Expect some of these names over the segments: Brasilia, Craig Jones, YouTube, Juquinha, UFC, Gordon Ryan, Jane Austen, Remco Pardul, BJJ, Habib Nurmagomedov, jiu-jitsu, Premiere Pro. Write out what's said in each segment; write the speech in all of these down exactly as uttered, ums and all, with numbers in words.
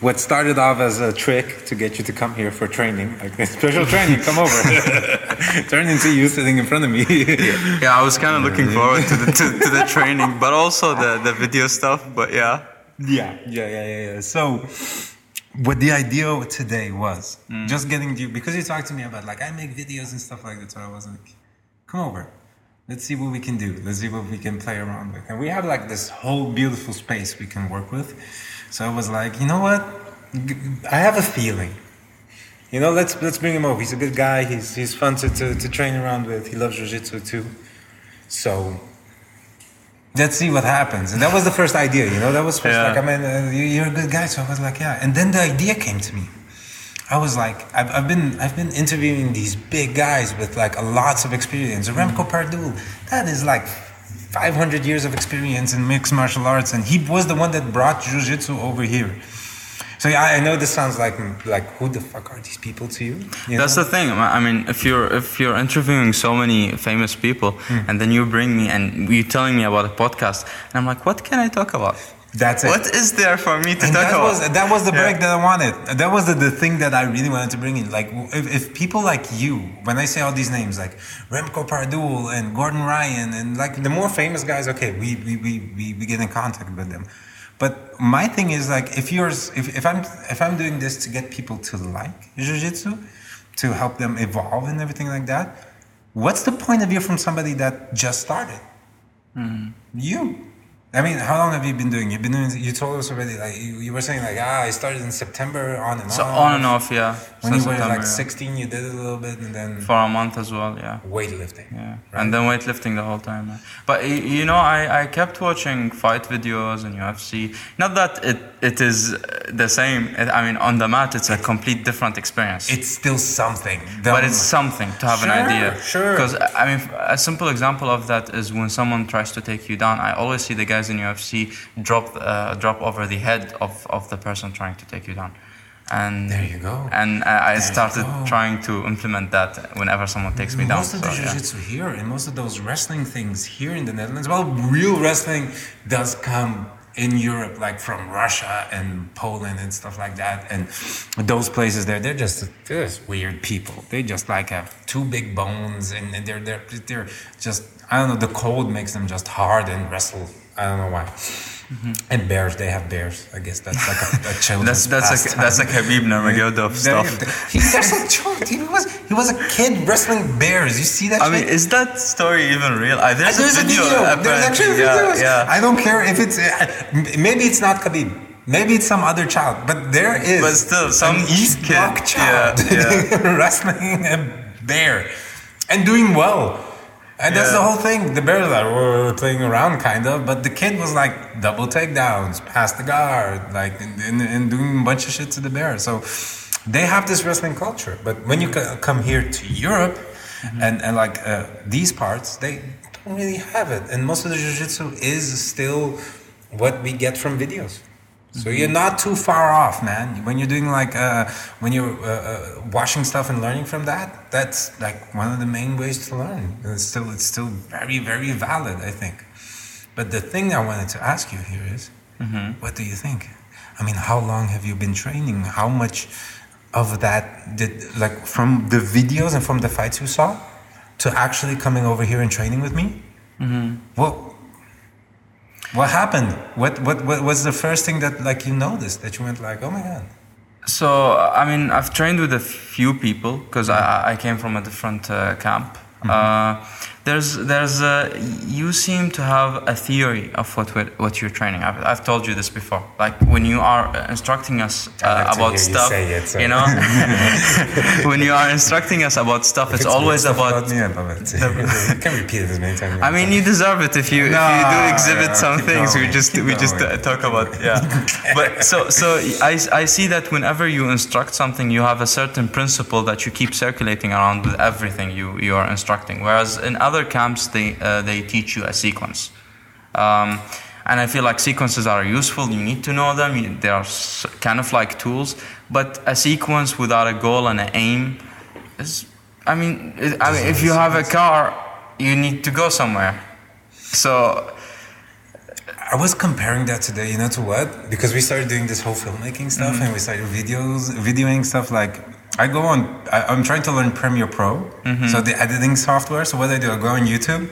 what started off as a trick to get you to come here for training, like special training, come over, turned into you sitting in front of me. yeah. yeah, I was kind of looking forward to the to, to the training, but also the, the video stuff. But yeah, yeah, yeah, yeah, yeah. yeah. So, what the idea today was mm. just getting you, because you talked to me about like I make videos and stuff like that. So I was like, come over, let's see what we can do. Let's see what we can play around with. And we have like this whole beautiful space we can work with. So I was like, you know what? I have a feeling. You know, let's let's bring him over. He's a good guy. He's he's fun to, to, to train around with. He loves jiu-jitsu too. So let's see what happens. And that was the first idea, you know? That was first, yeah. like, I mean, uh, you're a good guy. So I was like, yeah. And then the idea came to me. I was like, I've, I've been I've been interviewing these big guys with like a lots of experience. Remco Pardul, that is like five hundred years of experience in mixed martial arts, and he was the one that brought jiu-jitsu over here. So yeah, I know this sounds like like who the fuck are these people to you? you That's know? the thing. I mean, if you're if you're interviewing so many famous people, mm. and then you bring me and you're telling me about a podcast, and I'm like, what can I talk about? That's it. What is there for me to and talk that about? Was, that was the break yeah. that I wanted. That was the, the thing that I really wanted to bring in. Like, if, if people like you, when I say all these names, like Remco Pardul and Gordon Ryan, and like the more famous guys, okay, we we we we, we get in contact with them. But my thing is like, if yours, if, if I'm if I'm doing this to get people to like jiu-jitsu, to help them evolve and everything like that, what's the point of view from somebody that just started? Mm. You. I mean, how long have you been doing? You've been doing. You told us already. Like you, you were saying, like ah, I started in September, on and so off. So on and off, yeah. When so you were like sixteen, you did it a little bit, and then for a month as well, yeah. Weightlifting, yeah, right? And then weightlifting the whole time. Man. But you know, I, I kept watching fight videos and U F C. Not that it it is the same. It, I mean, on the mat, it's a complete different experience. It's still something, the but it's something to have sure, an idea. Sure. Because I mean, a simple example of that is when someone tries to take you down. I always see the guy. In U F C, drop uh, drop over the head of, of the person trying to take you down, and there you go. And I, I started trying to implement that whenever someone takes me down. Most of the jiu-jitsu here and most of those wrestling things here in the Netherlands. Well, real wrestling does come in Europe, like from Russia and Poland and stuff like that. And those places there, they're just they're just weird people. They just like have two big bones, and they're they're they're just I don't know. The cold makes them just hard and wrestle. I don't know why. Mm-hmm. And bears, they have bears. I guess that's like a, a children's that's, that's pastime. Like, that's like Habib Nurmagomedov stuff. He, there's a joke. He was, he was a kid wrestling bears. You see that I shit? mean, is that story even real? Uh, there's uh, there's a video. A video. There's actually yeah, videos. Yeah. I don't care if it's... Uh, maybe it's not Habib. Maybe it's some other child. But there is but still, some an East Bloc child yeah, yeah. wrestling a bear. And doing well. And yeah. that's the whole thing. The bears like, were playing around, kind of, but the kid was like double takedowns, past the guard, like, and, and, and doing a bunch of shit to the bear. So they have this wrestling culture. But when you come here to Europe mm-hmm. and, and like uh, these parts, they don't really have it. And most of the jiu-jitsu is still what we get from videos. So mm-hmm. you're not too far off, man. When you're doing like, uh, when you're uh, uh, watching stuff and learning from that, that's like one of the main ways to learn. And it's still, it's still very, very valid, I think. But the thing I wanted to ask you here is, mm-hmm. what do you think? I mean, how long have you been training? How much of that did, like from the videos and from the fights you saw to actually coming over here and training with me? Mm-hmm. Well, what happened? What what what was the first thing that like you noticed that you went like, oh my god? So I mean, I've trained with a few people because mm-hmm. I I came from a different uh, camp. Mm-hmm. Uh, there's there's a, you seem to have a theory of what what you're training. I've, I've told you this before. Like when you are instructing us uh, like about stuff, you, say it, so. you know, when you are instructing us about stuff, if it's, it's always about. about me, I love it. The, you can repeat it as many times. I mean, you deserve it if you no, if you do exhibit yeah, some things. Going, we just we just going. talk about yeah. But so so I I see that whenever you instruct something, you have a certain principle that you keep circulating around with everything you you are instructing. Whereas in other camps, they uh, they teach you a sequence, um, and I feel like sequences are useful. You need to know them. You, they are kind of like tools, but a sequence without a goal and an aim is. I mean, it, I mean, if you have a car, you need to go somewhere. So I was comparing that today, you know, to what? Because we started doing this whole filmmaking stuff, mm-hmm. and we started videos, videoing stuff. Like, I go on, I, I'm trying to learn Premiere Pro, mm-hmm. so the editing software. So what I do, I go on YouTube,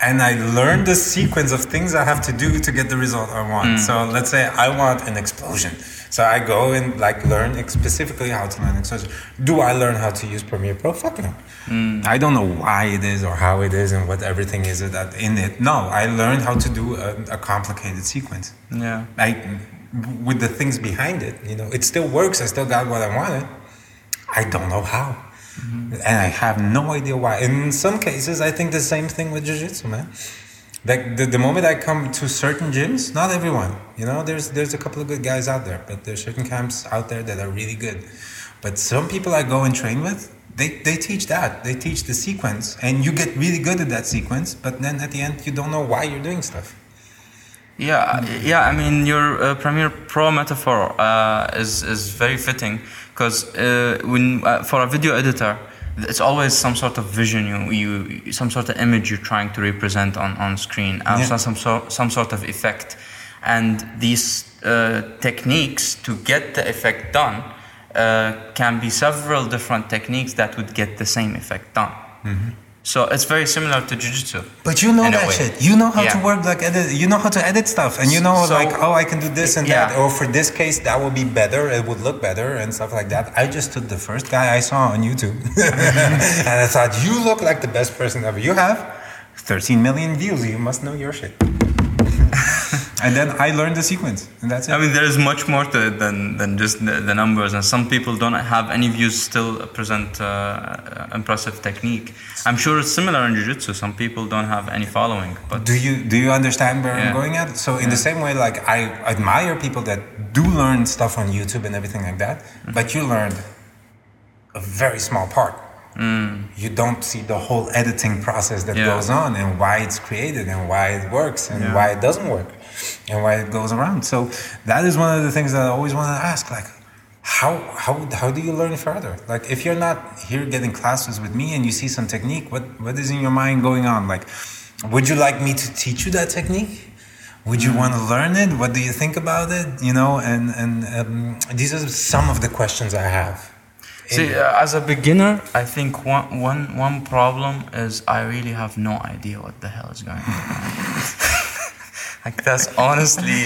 and I learn the sequence of things I have to do to get the result I want. Mm-hmm. So let's say I want an explosion. So I go and like learn specifically how to learn explosion. Do I learn how to use Premiere Pro? Fuck no. Mm. I don't know why it is or how it is and what everything is that in it. No, I learned how to do a, a complicated sequence. Yeah. Like with the things behind it, you know, it still works. I still got what I wanted. I don't know how. Mm-hmm. And I have no idea why. And in some cases, I think the same thing with jiu-jitsu, man. Like the, the moment I come to certain gyms, not everyone, you know, there's there's a couple of good guys out there, but there's certain camps out there that are really good. But some people I go and train with, they, they teach that. They teach the sequence, and you get really good at that sequence, but then at the end, you don't know why you're doing stuff. Yeah, yeah. I mean, your uh, Premiere Pro metaphor uh, is, is very fitting, because uh, when uh, for a video editor, it's always some sort of vision, you, you, some sort of image you're trying to represent on, on screen, yeah. some, some, sort, some sort of effect. And these uh, techniques to get the effect done uh, can be several different techniques that would get the same effect done. Mm-hmm. So it's very similar to jiu-jitsu. But you know that shit. You know how yeah. to work, like edit. You know how to edit stuff, and you know so, like, oh, I can do this and yeah. that. Or for this case, that would be better. It would look better and stuff like that. I just took the first guy I saw on YouTube, and I thought, you look like the best person ever. You have thirteen million views. You must know your shit. And then I learned the sequence, and that's it. I mean, there is much more to it than, than just the, the numbers, and some people don't have any views still present uh, impressive technique. I'm sure it's similar in jiu-jitsu. Some people don't have any following. But do you do you understand where yeah. I'm going at? So in yeah. the same way, like I admire people that do learn stuff on YouTube and everything like that, mm. but you learned a very small part. Mm. You don't see the whole editing process that yeah. goes on, and why it's created, and why it works, and yeah. why it doesn't work, and why it goes around. So that is one of the things that I always want to ask, like, how how how do you learn further? Like, if you're not here getting classes with me and you see some technique, what what is in your mind going on? Like, would you like me to teach you that technique? Would you want to learn it? What do you think about it? You know, and, and um, these are some of the questions I have. See, uh, as a beginner, I think one, one, one problem is I really have no idea what the hell is going on. Like, that's honestly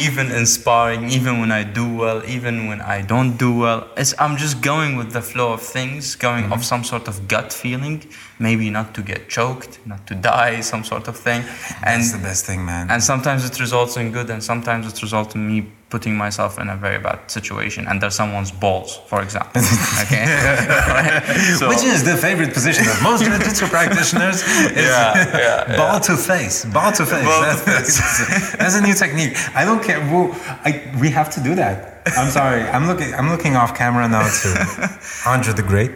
even inspiring, even when I do well, even when I don't do well. It's, I'm just going with the flow of things, going mm-hmm. off some sort of gut feeling, maybe not to get choked, not to die, some sort of thing. And that's the best thing, man. And sometimes it results in good, and sometimes it results in me putting myself in a very bad situation, and there's someone's balls, for example. Okay, right? So, which is the favorite position of most jiu-jitsu practitioners. Is yeah, yeah, ball yeah. to face, ball to face. Ball that's, to face. That's a new technique. I don't care. We'll, I, we have to do that. I'm sorry. I'm looking. I'm looking off camera now to Andre the Great.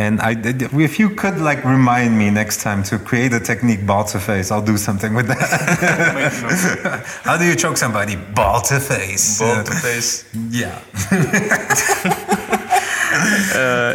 And I, if you could like remind me next time to create a technique ball to face, I'll do something with that. How do you choke somebody? Ball to face. Ball to face. Yeah. uh,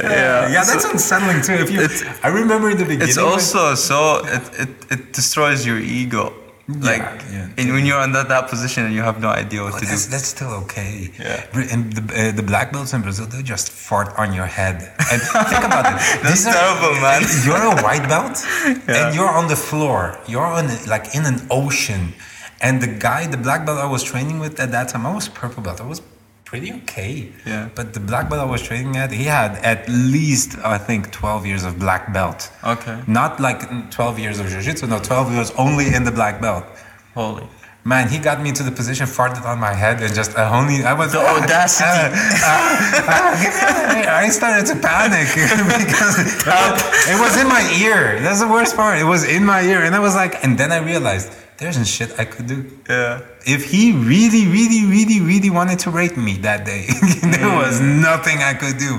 yeah. Yeah, that's so unsettling too. If you, I remember in the beginning. It's also like, so it, it, it destroys your ego. Yeah, like, yeah. And when you're under that position and you have no idea what oh, to that's, do. That's still okay. Yeah. And the, uh, the black belts in Brazil, they just fart on your head. And think about it. That's are, terrible, man. You're a white belt yeah. and you're on the floor. You're on like in an ocean. And the guy, the black belt I was training with at that time, I was purple belt. I was pretty okay. Yeah. But the black belt I was training at, he had at least, I think, twelve years of black belt. Okay. Not like twelve years of jiu-jitsu, no, twelve years only in the black belt. Holy. Man, he got me into the position, farted on my head, and just uh, only I was the uh, audacity. Uh, uh, uh, I started to panic because it was in my ear. That's the worst part. It was in my ear, and I was like, and then I realized there's some shit I could do. Yeah. If he really, really, really, really wanted to rape me that day, there mm. was nothing I could do.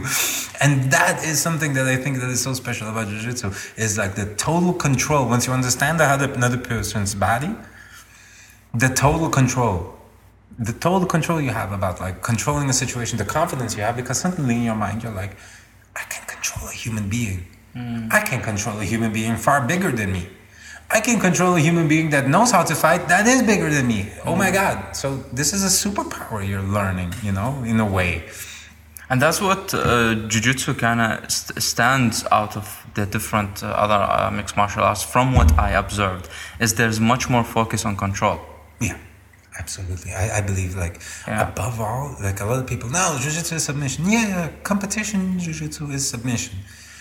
And that is something that I think that is so special about jiu-jitsu, is like the total control. Once you understand how the, another person's body. The total control, the total control you have about like controlling a situation, the confidence you have, because suddenly in your mind you're like, I can control a human being. Mm. I can control a human being far bigger than me. I can control a human being that knows how to fight, that is bigger than me. Mm-hmm. Oh my God. So this is a superpower you're learning, you know, in a way. And that's what uh, Jiu-Jitsu kind of st- stands out of the different uh, other uh, mixed martial arts from what I observed, is there's much more focus on control. Yeah, absolutely. I, I believe, like, yeah. above all, like a lot of people, no, Jiu-Jitsu is submission. Yeah, competition Jiu-Jitsu is submission.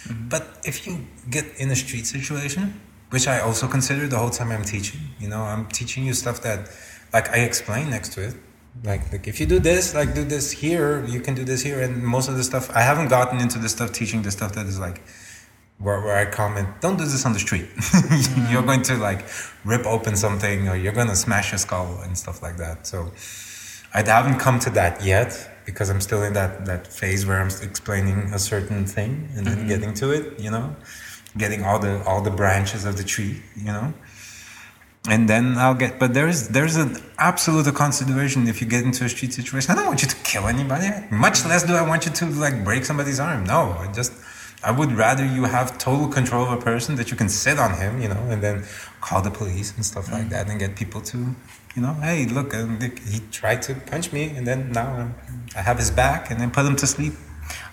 Mm-hmm. But if you get in a street situation, which I also consider the whole time I'm teaching, you know, I'm teaching you stuff that, like, I explain next to it. Like, like, if you do this, like, do this here, you can do this here. And most of the stuff, I haven't gotten into the stuff, teaching the stuff that is, like, where, where I comment, don't do this on the street. mm. You're going to, like, rip open something, or you're going to smash a skull and stuff like that. So I haven't come to that yet, because I'm still in that, that phase where I'm explaining a certain thing and then mm-hmm. getting to it, you know, getting all the all the branches of the tree, you know. And then I'll get, but there's there's an absolute consideration if you get into a street situation. I don't want you to kill anybody, much less do I want you to, like, break somebody's arm. No, I just, I would rather you have total control of a person, that you can sit on him, you know, and then call the police and stuff like that, and get people to, you know, hey, look, he tried to punch me, and then now I have his back, and then put him to sleep.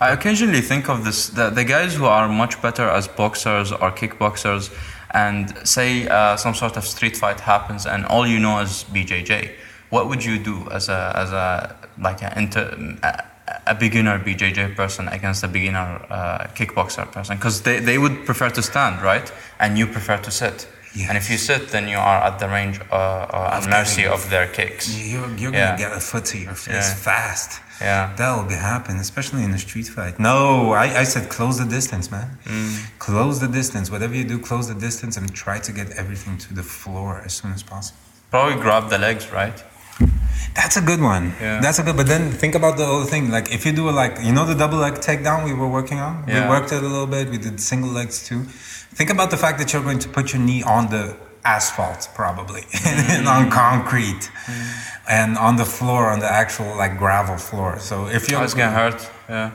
I occasionally think of this, the, the guys who are much better as boxers or kickboxers, and say uh, some sort of street fight happens and all you know is B J J. What would you do as a as a like a inter, a, a beginner B J J person against a beginner uh, kickboxer person? Because they, they would prefer to stand, right? And you prefer to sit. Yes. And if you sit, then you are at the range uh, uh, and mercy of their kicks. You're, you're yeah. going to get a foot to your face yeah. fast. Yeah, that will be happening, especially in a street fight. No, I, I said close the distance, man. Mm. Close the distance. Whatever you do, close the distance and try to get everything to the floor as soon as possible. Probably grab the legs, right? That's a good one. Yeah. That's a good. But then think about the whole thing. Like, if you do, like, you know, the double leg takedown we were working on. Yeah. We worked it a little bit. We did single legs too. Think about the fact that you're going to put your knee on the asphalt, probably, mm. and on concrete, mm. and on the floor, on the actual, like, gravel floor. So if you're, oh, it's gonna hurt, yeah.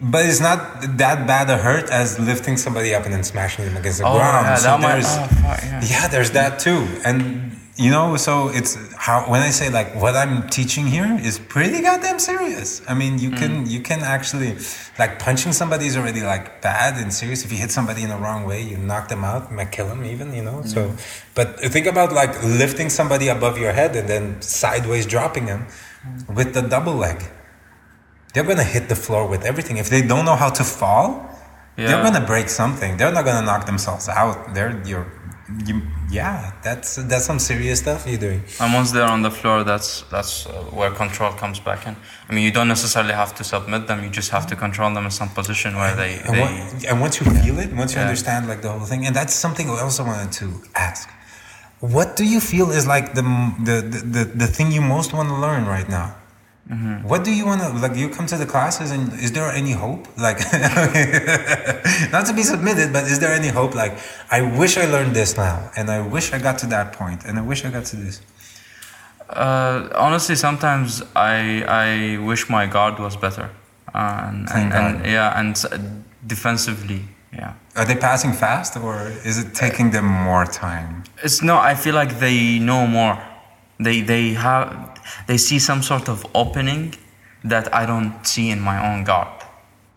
But it's not that bad a hurt as lifting somebody up and then smashing them against the oh, ground. Yeah, so that there's, might, oh, yeah. yeah, there's that too, and you know, so it's how when I say, like, what I'm teaching here is pretty goddamn serious. I mean, you mm. can you can actually, like, punching somebody is already, like, bad and serious. If you hit somebody in the wrong way, you knock them out, might kill them even, you know. Mm. So, but think about, like, lifting somebody above your head and then sideways dropping them mm. with the double leg. They're gonna hit the floor with everything. If they don't know how to fall, yeah. they're gonna break something. They're not gonna knock themselves out. They're you're. You, yeah, that's that's some serious stuff you're doing. And once they're on the floor, that's that's where control comes back in. I mean, you don't necessarily have to submit them. You just have to control them in some position where they... And, they, and, and once you feel it, once you yeah. understand, like, the whole thing, and that's something I also wanted to ask. What do you feel is, like, the the the, the, the thing you most want to learn right now? Mm-hmm. What do you want to, like, you come to the classes and is there any hope? Like, not to be submitted, but is there any hope? Like, I wish I learned this now, and I wish I got to that point, and I wish I got to this. Uh, honestly, sometimes I I wish my guard was better. Uh, and, and, and yeah, and defensively, yeah. Are they passing fast, or is it taking them more time? It's no, I feel like they know more. They they have... They see some sort of opening that I don't see in my own guard.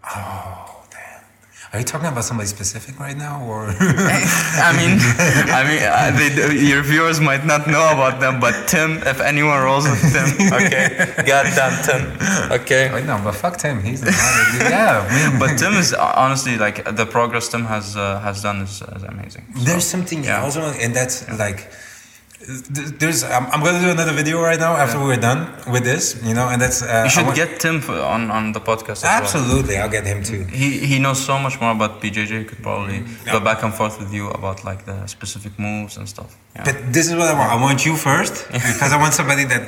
Oh, damn. Are you talking about somebody specific right now, or? I mean, I mean, uh, they, your viewers might not know about them, but Tim, if anyone rolls with Tim, okay, goddamn Tim, okay. Wait, no, but fuck Tim, he's the man. Yeah, but Tim is honestly, like, the progress Tim has uh, has done is, is amazing. So, there's something yeah. else, and that's yeah. like. There's, I'm, I'm going to do another video right now after yeah. we're done with this, you know, and that's... Uh, you should want... get Tim for, on, on the podcast as Absolutely, well. I'll get him too. He he knows so much more about B J J. He could probably yeah. go back and forth with you about, like, the specific moves and stuff. Yeah. But this is what I want. I want you first, because I want somebody that,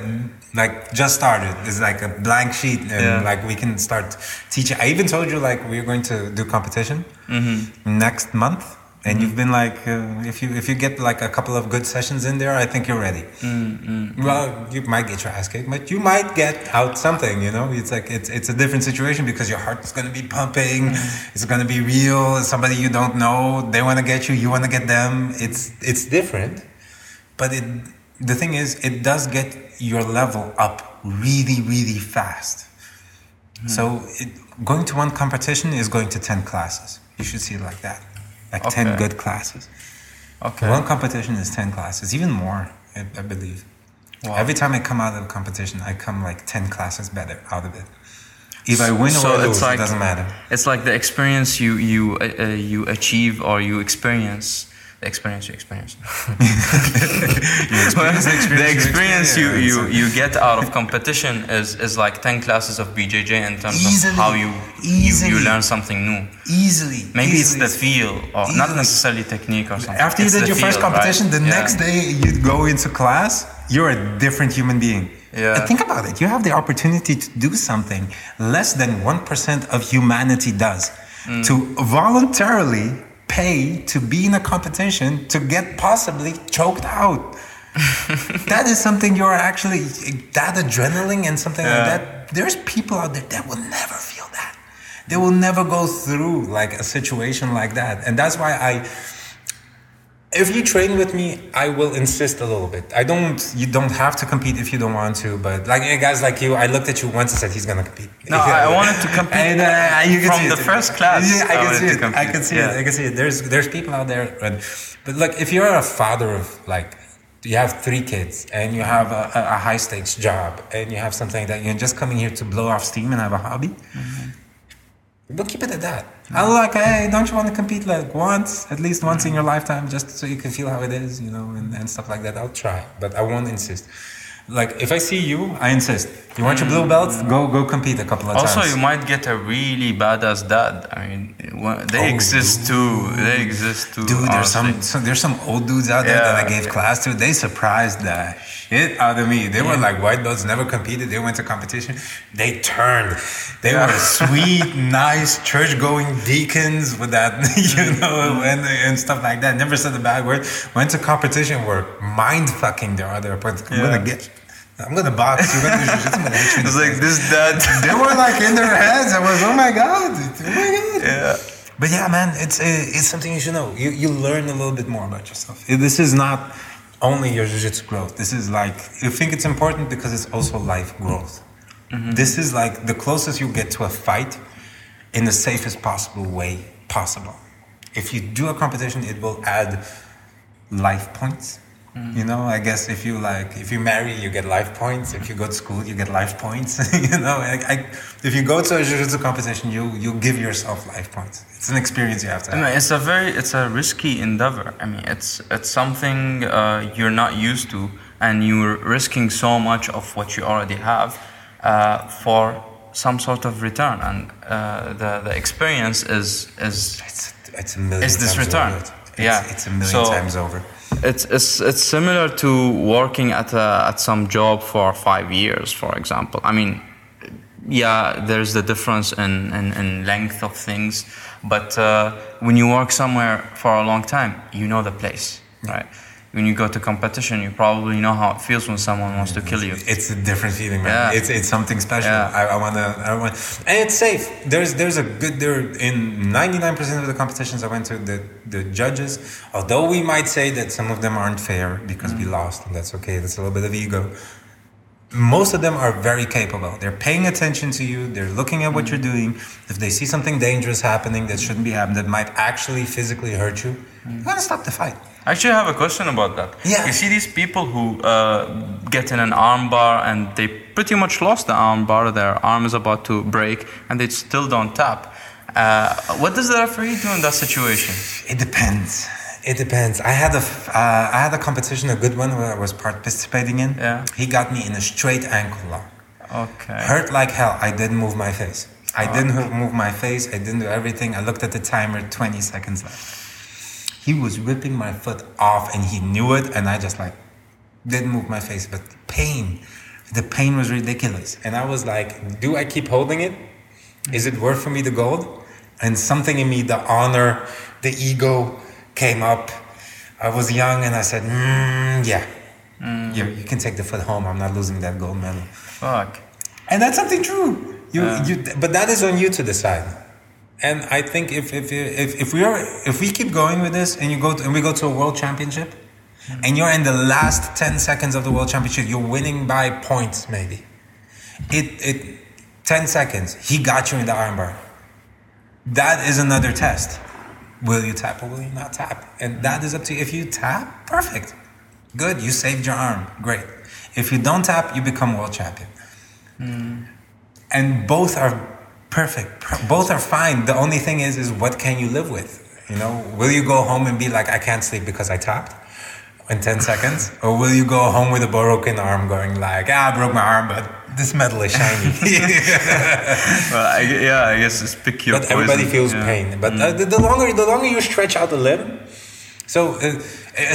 like, just started. It's like a blank sheet, and yeah. like, we can start teaching. I even told you, like, we're going to do competition mm-hmm. next month. And mm. you've been like, uh, if you if you get like a couple of good sessions in there, I think you're ready. Mm, mm, well, you might get your ass kicked, but you might get out something, you know? It's like, it's it's a different situation because your heart is going to be pumping. Mm. It's going to be real. Somebody you don't know, they want to get you, you want to get them. It's it's different. But it the thing is, it does get your level up really, really fast. Mm. So it, going to one competition is going to ten classes. You should see it like that. Like okay. ten good classes. Okay. One competition is ten classes, even more, I, I believe. Wow. Every time I come out of a competition, I come like ten classes better out of it. If I win so or I lose, like, it doesn't matter. It's like the experience you you uh, you achieve or you experience. The experience you experience. you experience the experience, the experience you, experience. you, you, you get out of competition is, is like ten classes of B J J in terms easily, of how you, easily, you you learn something new. Easily. Maybe easily, it's the feel, or easily. Not necessarily technique or something. After you it's did your feel, first competition, right? the yeah. next day you go into class, you're a different human being. Yeah. And think about it. You have the opportunity to do something less than one percent of humanity does. Mm. To voluntarily pay to be in a competition to get possibly choked out. That is something you're actually, that adrenaline and something yeah. like that. There's people out there that will never feel that. They will never go through like a situation like that. And that's why I, if you train with me, I will insist a little bit. I don't, you don't have to compete if you don't want to, but like guys like you, I looked at you once and said, he's going to compete. No, I wanted to compete and, uh, you can from see the it. first class. Yeah, I, I can see it. I can see yeah. it. I can see it. There's, there's people out there. And, but look, if you're a father of like, you have three kids and you have a, a high stakes job and you have something like that, you're just coming here to blow off steam and have a hobby. Mm-hmm. But keep it at that. I'm like, hey, don't you want to compete like once, at least once in your lifetime, just so you can feel how it is, you know, and, and stuff like that. I'll try, but I won't insist. Like, if I see you, I insist. You want your blue belt? Go go compete a couple of also, times. Also, you might get a really badass dad. I mean, they oh, exist dude. too. They exist too. Dude, there's some, some there's some old dudes out there yeah. that I gave class to. They surprised the shit out of me. They yeah. were like white belts, never competed. They went to competition. They turned. They yeah. were sweet, nice, church-going deacons with that, you know, and, and stuff like that. Never said a bad word. Went to competition, were mind-fucking their other opponents. I'm yeah. gonna get. I'm going to box you. I'm going to hit you. It's like this, that. They were like in their heads. I was, oh my God. Oh my God. Yeah. But yeah, man, it's it's something you should know. You you learn a little bit more about yourself. This is not only your jiu-jitsu growth. This is like, you think it's important because it's also life growth. Mm-hmm. This is like the closest you get to a fight in the safest possible way possible. If you do a competition, it will add life points. You know, I guess if you like, if you marry, you get life points. If you go to school, you get life points. You know, I, I, if you go to a jiu-jitsu competition, you you give yourself life points. It's an experience you have to have. I mean, it's a very, it's a risky endeavor. I mean, it's it's something uh, you're not used to, and you're risking so much of what you already have uh, for some sort of return. And uh, the the experience is is it's, it's a million is this times return. Over. It's, yeah, it's a million so, times over. It's it's it's similar to working at a, at some job for five years, for example. I mean, yeah, there's the difference in, in, in length of things, but uh, when you work somewhere for a long time, you know the place, right? When you go to competition, you probably know how it feels when someone wants to kill you. It's a different feeling, man. Yeah. It's it's something special. Yeah. I, I wanna, I want, and it's safe. There's there's a good there in ninety-nine percent of the competitions I went to. The the judges, although we might say that some of them aren't fair because mm. we lost, and that's okay. That's a little bit of ego. Most of them are very capable. They're paying attention to you. They're looking at what mm. you're doing. If they see something dangerous happening that shouldn't be happening, that might actually physically hurt you, mm. you gotta stop the fight. Actually, I have a question about that. Yeah. You see these people who uh, get in an arm bar and they pretty much lost the arm bar. Their arm is about to break and they still don't tap. Uh, what does the referee do in that situation? It depends. It depends. I had a, uh, I had a competition, a good one, where I was participating in. Yeah. He got me in a straight ankle lock. Okay. Hurt like hell. I didn't move my face. I okay. didn't move my face. I didn't do everything. I looked at the timer, twenty seconds left. He was ripping my foot off and he knew it, and I just like didn't move my face. But the pain, the pain was ridiculous. And I was like, do I keep holding it? Is it worth for me the gold? And something in me, the honor, the ego, came up. I was young and I said, mm, yeah, mm. You, you can take the foot home. I'm not losing that gold medal. Fuck. And that's something true. You, um. you, but that is on you to decide. And I think if if if, if we are if we keep going with this and you go to, and we go to a world championship, mm. and you're in the last ten seconds of the world championship, you're winning by points maybe. It it ten seconds. He got you in the armbar. That is another test. Will you tap or will you not tap? And that is up to you. If you tap, perfect. Good, you saved your arm. Great. If you don't tap, you become world champion. Mm. And both are perfect. Both are fine. The only thing is, is what can you live with? You know, will you go home and be like, I can't sleep because I tapped in ten seconds? Or will you go home with a broken arm going like, ah, I broke my arm, but this metal is shiny. Well, I, yeah, I guess it's pick your but poison. Everybody feels yeah. pain. But mm. uh, the, the longer the longer you stretch out the limb, so uh,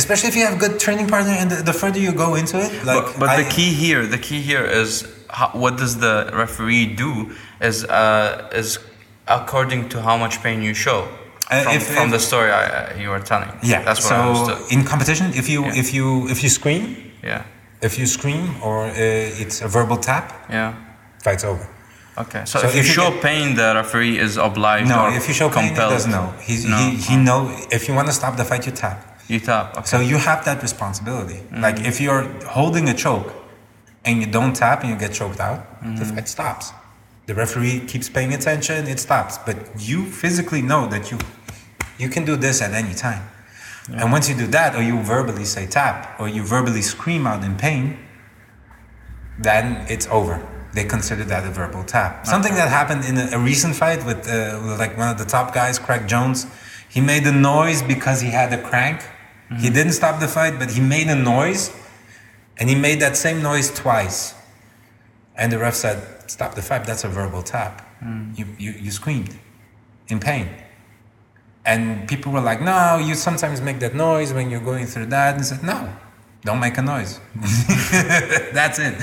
especially if you have a good training partner and the, the further you go into it. Like But, but I, the key here, the key here is how, what does the referee do is, uh, is according to how much pain you show. From, if, from if, the story I, uh, you were telling, yeah. That's what so I understood. In competition, if you yeah. if you if you scream, yeah, if you scream or uh, it's a verbal tap, yeah, fight's over. Okay, so, so if, if you show it, pain, the referee is obliged. No, or if you show compelled. pain, he doesn't know. He's, no. He he know if you want to stop the fight, you tap. You tap. Okay. So you have that responsibility. Mm. Like if you're holding a choke and you don't tap and you get choked out, mm. the fight stops. The referee keeps paying attention. It stops, but you physically know that you. You can do this at any time. Yeah. And once you do that, or you verbally say tap, or you verbally scream out in pain, then it's over. They consider that a verbal tap. Okay. Something that happened in a, a recent fight with uh, like one of the top guys, Craig Jones, he made a noise because he had a crank. Mm-hmm. He didn't stop the fight, but he made a noise, and he made that same noise twice. And the ref said, stop the fight, that's a verbal tap. Mm. You, you, you screamed in pain. And people were like, no, you sometimes make that noise when you're going through that. And I said, no, don't make a noise. That's it.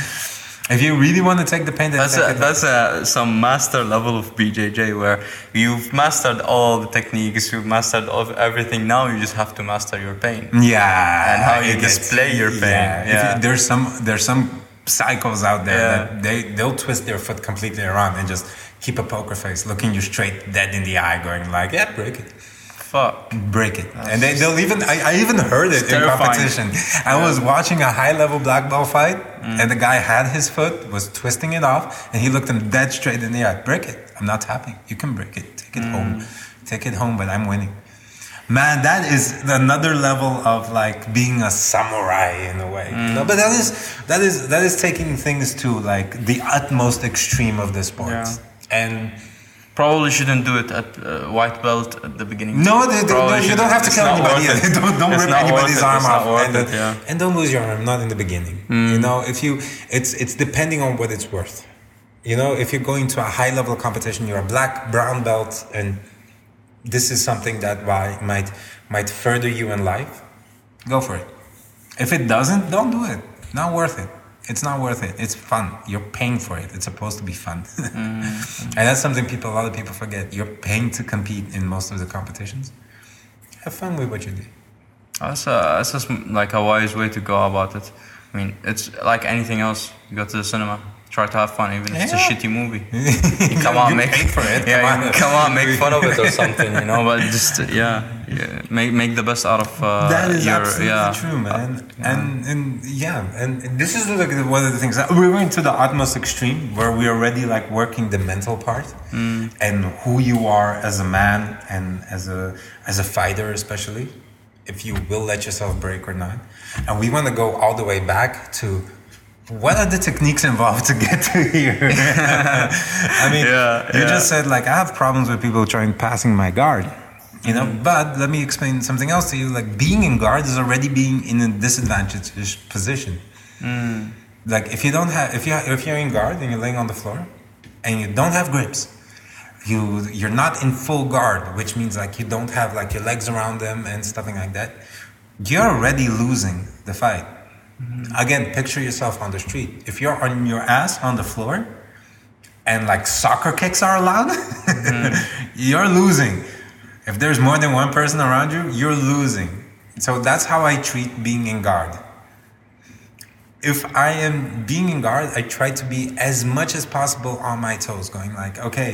If you really want to take the pain... That's, a, that's a, some master level of B J J where you've mastered all the techniques, you've mastered all, everything. Now you just have to master your pain. Yeah. And how you display your pain. Yeah. Yeah. You, there's some there's some psychos out there yeah. that they, they'll twist their foot completely around and just keep a poker face, looking you straight dead in the eye, going like, yeah, break it. Fuck. Break it. That's and they, they'll even, I, I even heard it terrifying. In competition. I yeah. was watching a high level black belt fight mm. and the guy had his foot, was twisting it off and he looked him dead straight in the eye. Break it. I'm not tapping. You can break it. Take it mm. home. Take it home, but I'm winning. Man, that is another level of like being a samurai in a way. Mm. You know? But that is, that is, that is taking things to like the utmost extreme of the sport. Yeah. And... Probably shouldn't do it at uh, white belt at the beginning. No, they, they, no you don't have to kill anybody. Don't, don't rip anybody's arm off, and, it, yeah. and don't lose your arm. Not in the beginning. Mm. You know, if you, it's it's depending on what it's worth. You know, if you're going to a high level of competition, you're a black brown belt, and this is something that why might might further you in life. Go for it. If it doesn't, don't do it. Not worth it. It's not worth it. It's fun. You're paying for it. It's supposed to be fun. Mm-hmm. And that's something people, a lot of people forget. You're paying to compete in most of the competitions. Have fun with what you do. That's, a, that's just like a wise way to go about it. I mean, it's like anything else. You go to the cinema, try to have fun, even if yeah. it's a shitty movie. You come on, make for it. Yeah, come on, come on, make fun of it or something, you know. But just yeah, yeah make make the best out of. Uh, that is your, absolutely yeah. true, man. Uh, yeah. And and yeah, and this is like one of the things that we went to the utmost extreme where we're already like working the mental part mm. and who you are as a man and as a as a fighter, especially if you will let yourself break or not. And we want to go all the way back to. What are the techniques involved to get to here? I mean, yeah, you yeah. just said, like, I have problems with people trying passing my guard, you know, mm-hmm. but let me explain something else to you. Like, being in guard is already being in a disadvantaged position. Mm. Like, if you don't have, if, you, if you're in guard and you're laying on the floor and you don't have grips, you, you're not in full guard, which means, like, you don't have, like, your legs around them and stuff like that. You're already losing the fight. Mm-hmm. Again, picture yourself on the street. If you're on your ass on the floor and like soccer kicks are allowed, mm-hmm. you're losing. If there's more than one person around you, you're losing. So that's how I treat being in guard. If I am being in guard, I try to be as much as possible on my toes, going like, okay,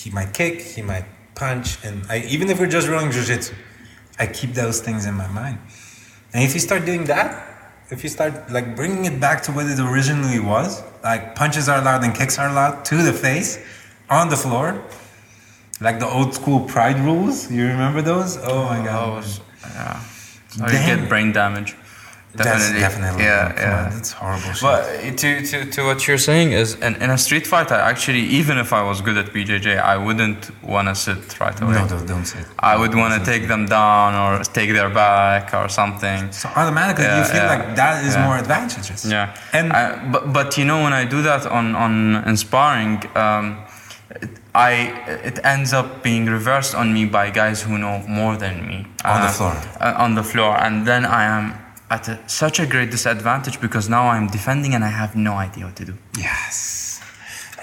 he might kick, he might punch. And I, even if we're just rolling jiu-jitsu, I keep those things in my mind. And if you start doing that, if you start like bringing it back to what it originally was, like punches are loud and kicks are loud, to the face, on the floor, like the old school pride rules, you remember those? Oh my God. Oh, yeah. So you get brain damage. Definitely. That's definitely. Yeah, yeah. On, that's horrible shit. But to, to, to what you're saying is, in, in a street fight, I actually, even if I was good at B J J, I wouldn't want to sit right away. No, no, don't sit. I would want to take them down or take their back or something. So automatically yeah, you feel yeah, like that is yeah. more advantageous. Yeah. And I, but, but you know, when I do that on, on inspiring, um, it, I it ends up being reversed on me by guys who know more than me. On uh, the floor. Uh, on the floor. And then I am at a, such a great disadvantage because now I'm defending and I have no idea what to do. Yes.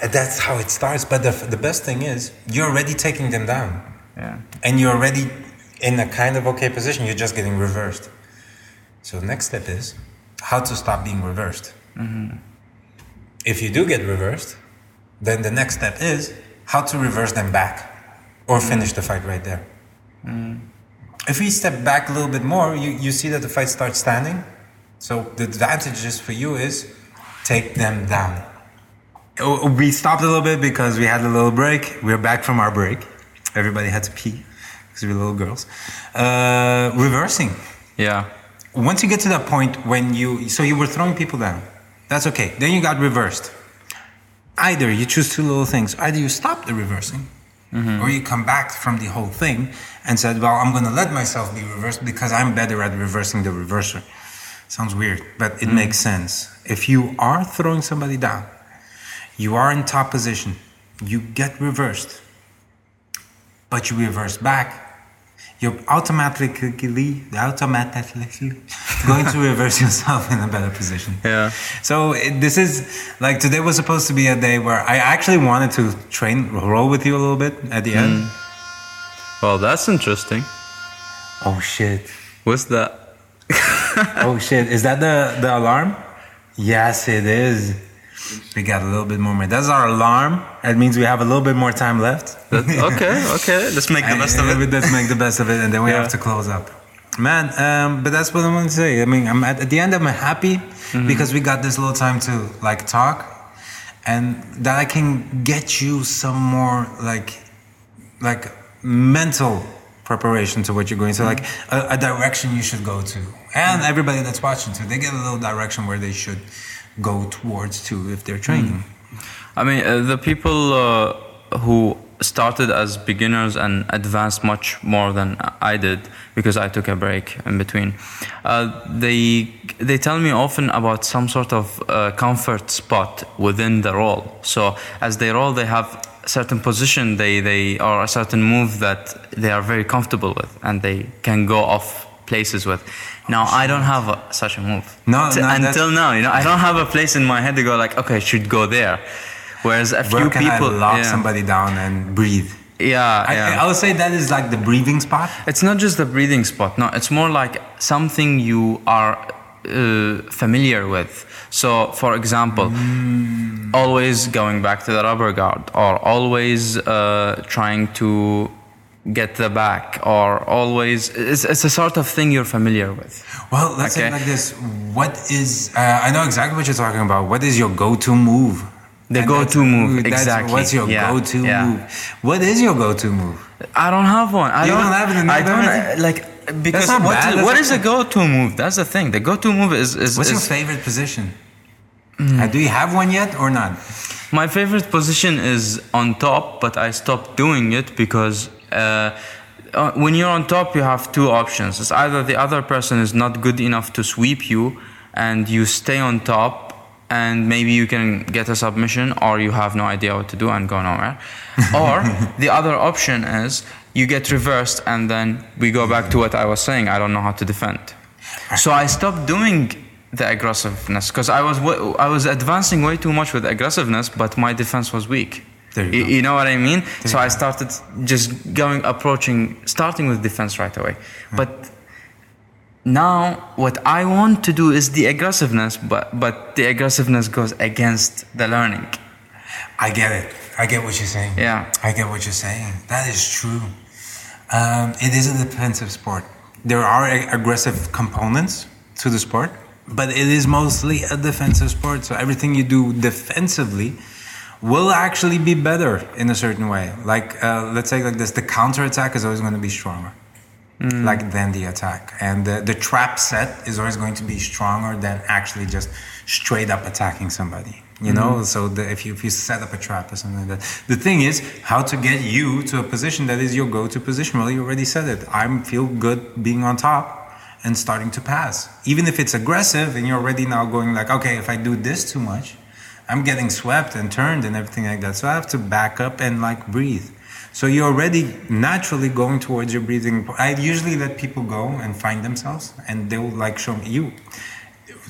That's how it starts. But the the best thing is you're already taking them down. Yeah. And you're already in a kind of okay position. You're just getting reversed. So next step is how to stop being reversed. Mm-hmm. If you do get reversed, then the next step is how to reverse them back or finish mm. the fight right there. Mm. If we step back a little bit more, you, you see that the fight starts standing. So the advantage just for you is take them down. We stopped a little bit because we had a little break. We're back from our break. Everybody had to pee because we're little girls. Uh, reversing. Yeah. Once you get to that point when you... So you were throwing people down. That's okay. Then you got reversed. Either you choose two little things. Either you stop the reversing, mm-hmm. or you come back from the whole thing and said, well, I'm going to let myself be reversed because I'm better at reversing the reverser. Sounds weird, but it mm-hmm. makes sense. If you are throwing somebody down, you are in top position, you get reversed, but you reverse back, you're automatically, automatically going to reverse yourself in a better position. Yeah. So it, this is, like today was supposed to be a day where I actually wanted to train, roll with you a little bit at the mm. end. Well, that's interesting. Oh shit. What's that? Oh shit, is that the, the alarm? Yes, it is. We got a little bit more. That's our alarm. That means we have a little bit more time left. That, okay, okay. Let's make the best of it. Let's make the best of it, and then we yeah. have to close up. Man, um, but that's what I want to say. I mean, I'm at, at the end, I'm happy mm-hmm. because we got this little time to like talk, and that I can get you some more like, like mental preparation to what you're going. So mm-hmm. like a, a direction you should go to, and mm-hmm. everybody that's watching too, they get a little direction where they should go towards too if they're training. I mean, uh, the people uh, who started as beginners and advanced much more than I did because I took a break in between. Uh, they they tell me often about some sort of uh, comfort spot within the role. So as they roll, they have certain position, they they or a certain move that they are very comfortable with, and they can go off places with. Now, I don't have a, such a move. No, no, until now, you know, I don't have a place in my head to go like, okay, I should go there. Whereas a few can people... I lock yeah. somebody down and breathe? Yeah, I, yeah. I would say that is like the breathing spot. It's not just the breathing spot. No, it's more like something you are uh, familiar with. So, for example, mm. always going back to the rubber guard, or always uh, trying to... get the back, or always it's, it's a sort of thing you're familiar with. Well, let's okay. say it like this. What is uh, I know exactly what you're talking about. What is your go-to move? The and go-to move, exactly. What's your yeah. go-to yeah. move? What is your go-to move? I don't have one. I you don't, don't have it. I don't like because what, is, what is a go-to move? That's the thing. The go-to move is. is What's is, your favorite position? Mm. Uh, do you have one yet or not? My favorite position is on top, but I stopped doing it because. Uh, uh, when you're on top, you have two options. It's either the other person is not good enough to sweep you and you stay on top and maybe you can get a submission, or you have no idea what to do and go nowhere. Or the other option is you get reversed, and then we go back to what I was saying. I don't know how to defend. So I stopped doing the aggressiveness because I was w- I was advancing way too much with aggressiveness, but my defense was weak. There you, you, go. You know what I mean? There so I started just going, approaching, starting with defense right away. Yeah. But now what I want to do is the aggressiveness, but, but the aggressiveness goes against the learning. I get it. I get what you're saying. Yeah. I get what you're saying. That is true. Um, it is a defensive sport. There are ag- aggressive components to the sport, but it is mostly a defensive sport. So everything you do defensively will actually be better in a certain way. Like, uh, let's say like this, the counter-attack is always going to be stronger mm. like than the attack. And the, the trap set is always going to be stronger than actually just straight up attacking somebody. You know, mm-hmm. so the, if you if you set up a trap or something like that. The thing is how to get you to a position that is your go-to position. Well, you already said it. I feel good being on top and starting to pass. Even if it's aggressive and you're already now going like, okay, if I do this too much, I'm getting swept and turned and everything like that. So I have to back up and like breathe. So you're already naturally going towards your breathing. I usually let people go and find themselves and they will like show me you.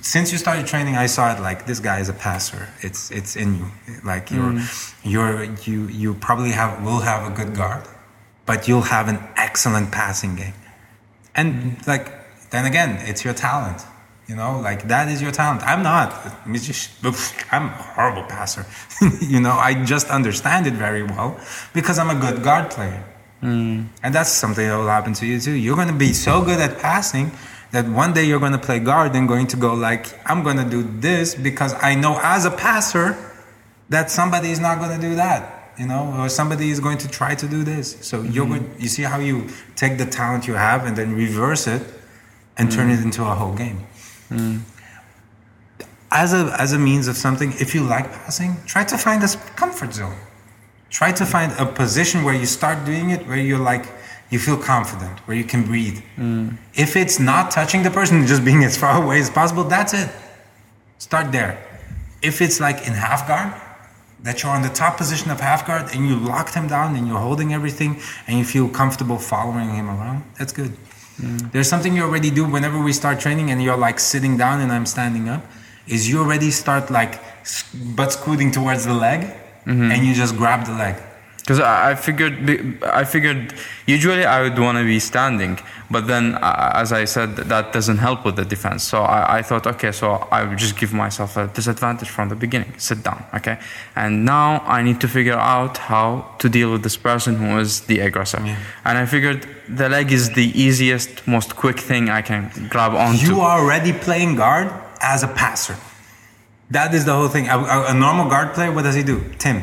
Since you started training, I saw it like this guy is a passer. It's it's in you. Like you're mm. you're you you probably have will have a good guard, but you'll have an excellent passing game. And like then again, it's your talent. You know, like that is your talent. I'm not. I'm a horrible passer. You know, I just understand it very well because I'm a good guard player. Mm. And that's something that will happen to you too. You're going to be so good at passing that one day you're going to play guard and going to go like, I'm going to do this because I know as a passer that somebody is not going to do that, you know, or somebody is going to try to do this. So mm-hmm. you're going, you see how you take the talent you have and then reverse it and mm. turn it into a whole game. Mm. As a as a means of something, if you like passing, try to find a comfort zone. Try to find a position where you start doing it, where you're like, you feel confident, where you can breathe. Mm. If it's not touching the person, just being as far away as possible, that's it. Start there. If it's like in half guard, that you're on the top position of half guard and you locked him down and you're holding everything and you feel comfortable following him around, that's good. Mm. There's something you already do whenever we start training and you're like sitting down and I'm standing up, is you already start like butt scooting towards the leg mm-hmm. and you just grab the leg. Because I figured, I figured usually I would want to be standing, but then uh, as I said, that doesn't help with the defense. So I, I thought, okay, so I would just give myself a disadvantage from the beginning. Sit down, okay? And now I need to figure out how to deal with this person who is the aggressor. Yeah. And I figured the leg is the easiest, most quick thing I can grab onto. You are already playing guard as a passer. That is the whole thing. A, a, a normal guard player, what does he do? Tim.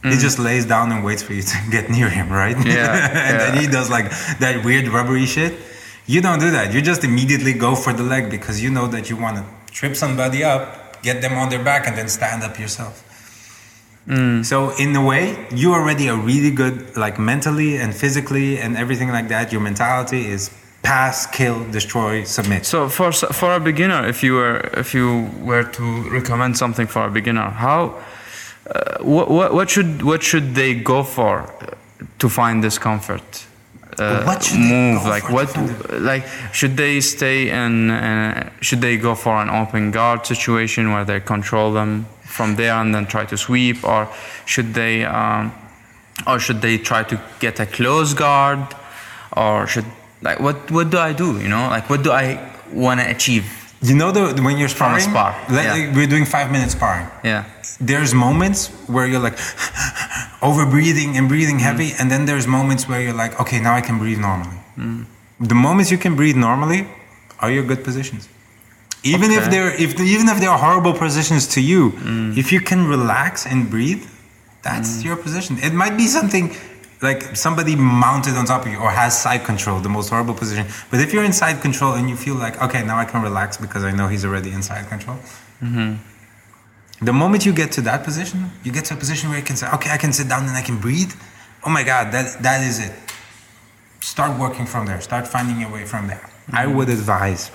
Mm. He just lays down and waits for you to get near him, right? Yeah, and yeah. then he does like that weird rubbery shit. You don't do that. You just immediately go for the leg because you know that you want to trip somebody up, get them on their back, and then stand up yourself. Mm. So in a way, you already are really good, like mentally and physically and everything like that. Your mentality is pass, kill, destroy, submit. So for for a beginner, if you were if you were to recommend something for a beginner, how? Uh, what, what what should what should they go for to find this comfort? Uh, what should they move go like for what like should they stay in? Uh, should they go for an open guard situation where they control them from there and then try to sweep, or should they um, or should they try to get a close guard, or should like what what do I do? You know, like what do I want to achieve? You know, the when you're sparring, from a spar. Like, yeah. We're doing five minute sparring. Yeah. There's moments where you're like over breathing and breathing heavy, mm. and then there's moments where you're like, okay, now I can breathe normally. Mm. The moments you can breathe normally are your good positions. Even okay. if they're if even if they're horrible positions to you, mm. if you can relax and breathe, that's mm. your position. It might be something like somebody mounted on top of you or has side control, the most horrible position. But if you're in side control and you feel like, okay, now I can relax because I know he's already in side control. Mm-hmm. The moment you get to that position, you get to a position where you can say, okay, I can sit down and I can breathe. Oh my God, that that is it. Start working from there. Start finding your way from there. Mm-hmm. I would advise,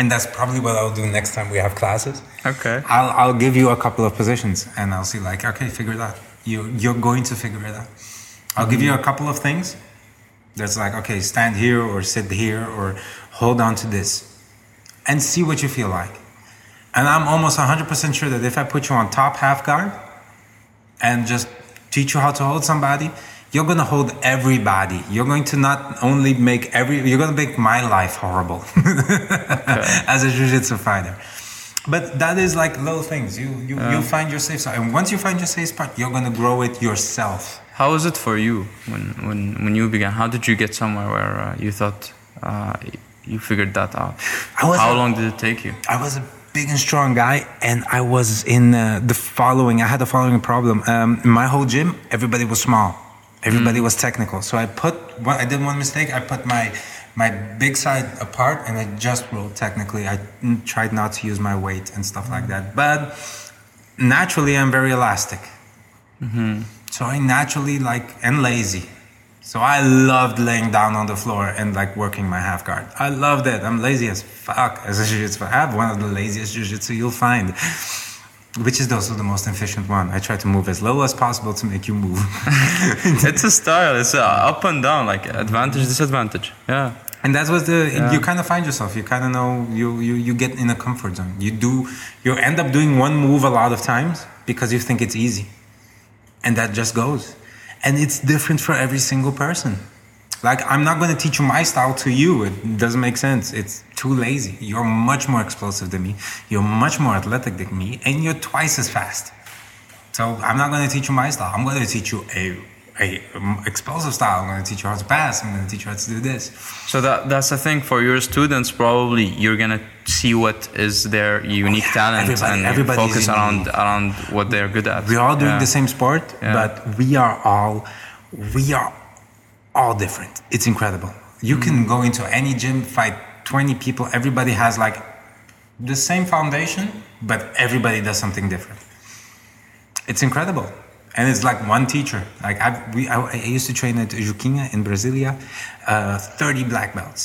and that's probably what I'll do next time we have classes. Okay. I'll, I'll give you a couple of positions and I'll see like, okay, figure it out. You, you're going to figure it out. I'll give you a couple of things that's like, okay, stand here or sit here or hold on to this and see what you feel like. And I'm almost one hundred percent sure that if I put you on top half guard and just teach you how to hold somebody, you're going to hold everybody. You're going to not only make every... You're going to make my life horrible okay. as a jiu-jitsu fighter. But that is like little things. You you, yeah. you find your safe spot. And once you find your safe spot, you're going to grow it yourself. How was it for you when, when, when you began? How did you get somewhere where uh, you thought uh, you figured that out? How long did it take you? I was a big and strong guy, and I was in uh, the following... I had the following problem. Um, in my whole gym, everybody was small. Everybody mm. was technical. So I put, one, I did one mistake. I put my my big side apart and I just rolled technically. I tried not to use my weight and stuff like that. But naturally, I'm very elastic. Mm-hmm. So I naturally like, and lazy. So I loved laying down on the floor and like working my half guard. I loved it. I'm lazy as fuck as a jiu-jitsu. I have one of the laziest jiu-jitsu you'll find. Which is also the most efficient one. I try to move as little as possible to make you move. It's a style. It's a up and down, like advantage, disadvantage. Yeah. And that was the... Yeah. You kind of find yourself. You kind of know... You, you, you get in a comfort zone. You do... You end up doing one move a lot of times because you think it's easy. And that just goes. And it's different for every single person. Like, I'm not going to teach you my style to you. It doesn't make sense. It's too lazy. You're much more explosive than me. You're much more athletic than me. And you're twice as fast. So I'm not going to teach you my style. I'm going to teach you a, a explosive style. I'm going to teach you how to pass. I'm going to teach you how to do this. So that that's the thing. For your students, probably you're going to see what is their unique oh, yeah. talent everybody, and everybody focus around, around what they're good at. We're all doing yeah. the same sport, yeah. but we are all... We are all different. It's incredible. You mm. can go into any gym, fight twenty people. Everybody has like the same foundation, but everybody does something different. It's incredible. And it's like one teacher. Like I, we, I, I used to train at Juquinha in Brasilia, uh, thirty black belts,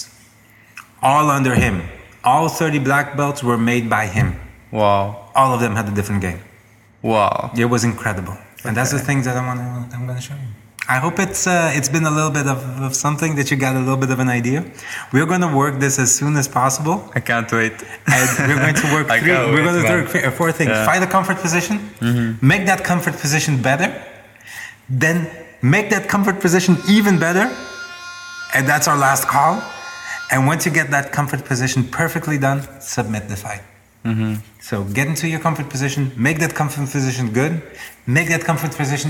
all under him. All thirty black belts were made by him. Wow. All of them had a different game. Wow. It was incredible. Okay. And that's the thing that I want to, I'm going to show you. I hope it's uh, it's been a little bit of, of something that you got a little bit of an idea. We're going to work this as soon as possible. I can't wait. And we're going to work three. We're going to work three, four things. Yeah. Find a comfort position. Mm-hmm. Make that comfort position better. Then make that comfort position even better. And that's our last call. And once you get that comfort position perfectly done, submit the fight. Mm-hmm. So get into your comfort position. Make that comfort position good. Make that comfort position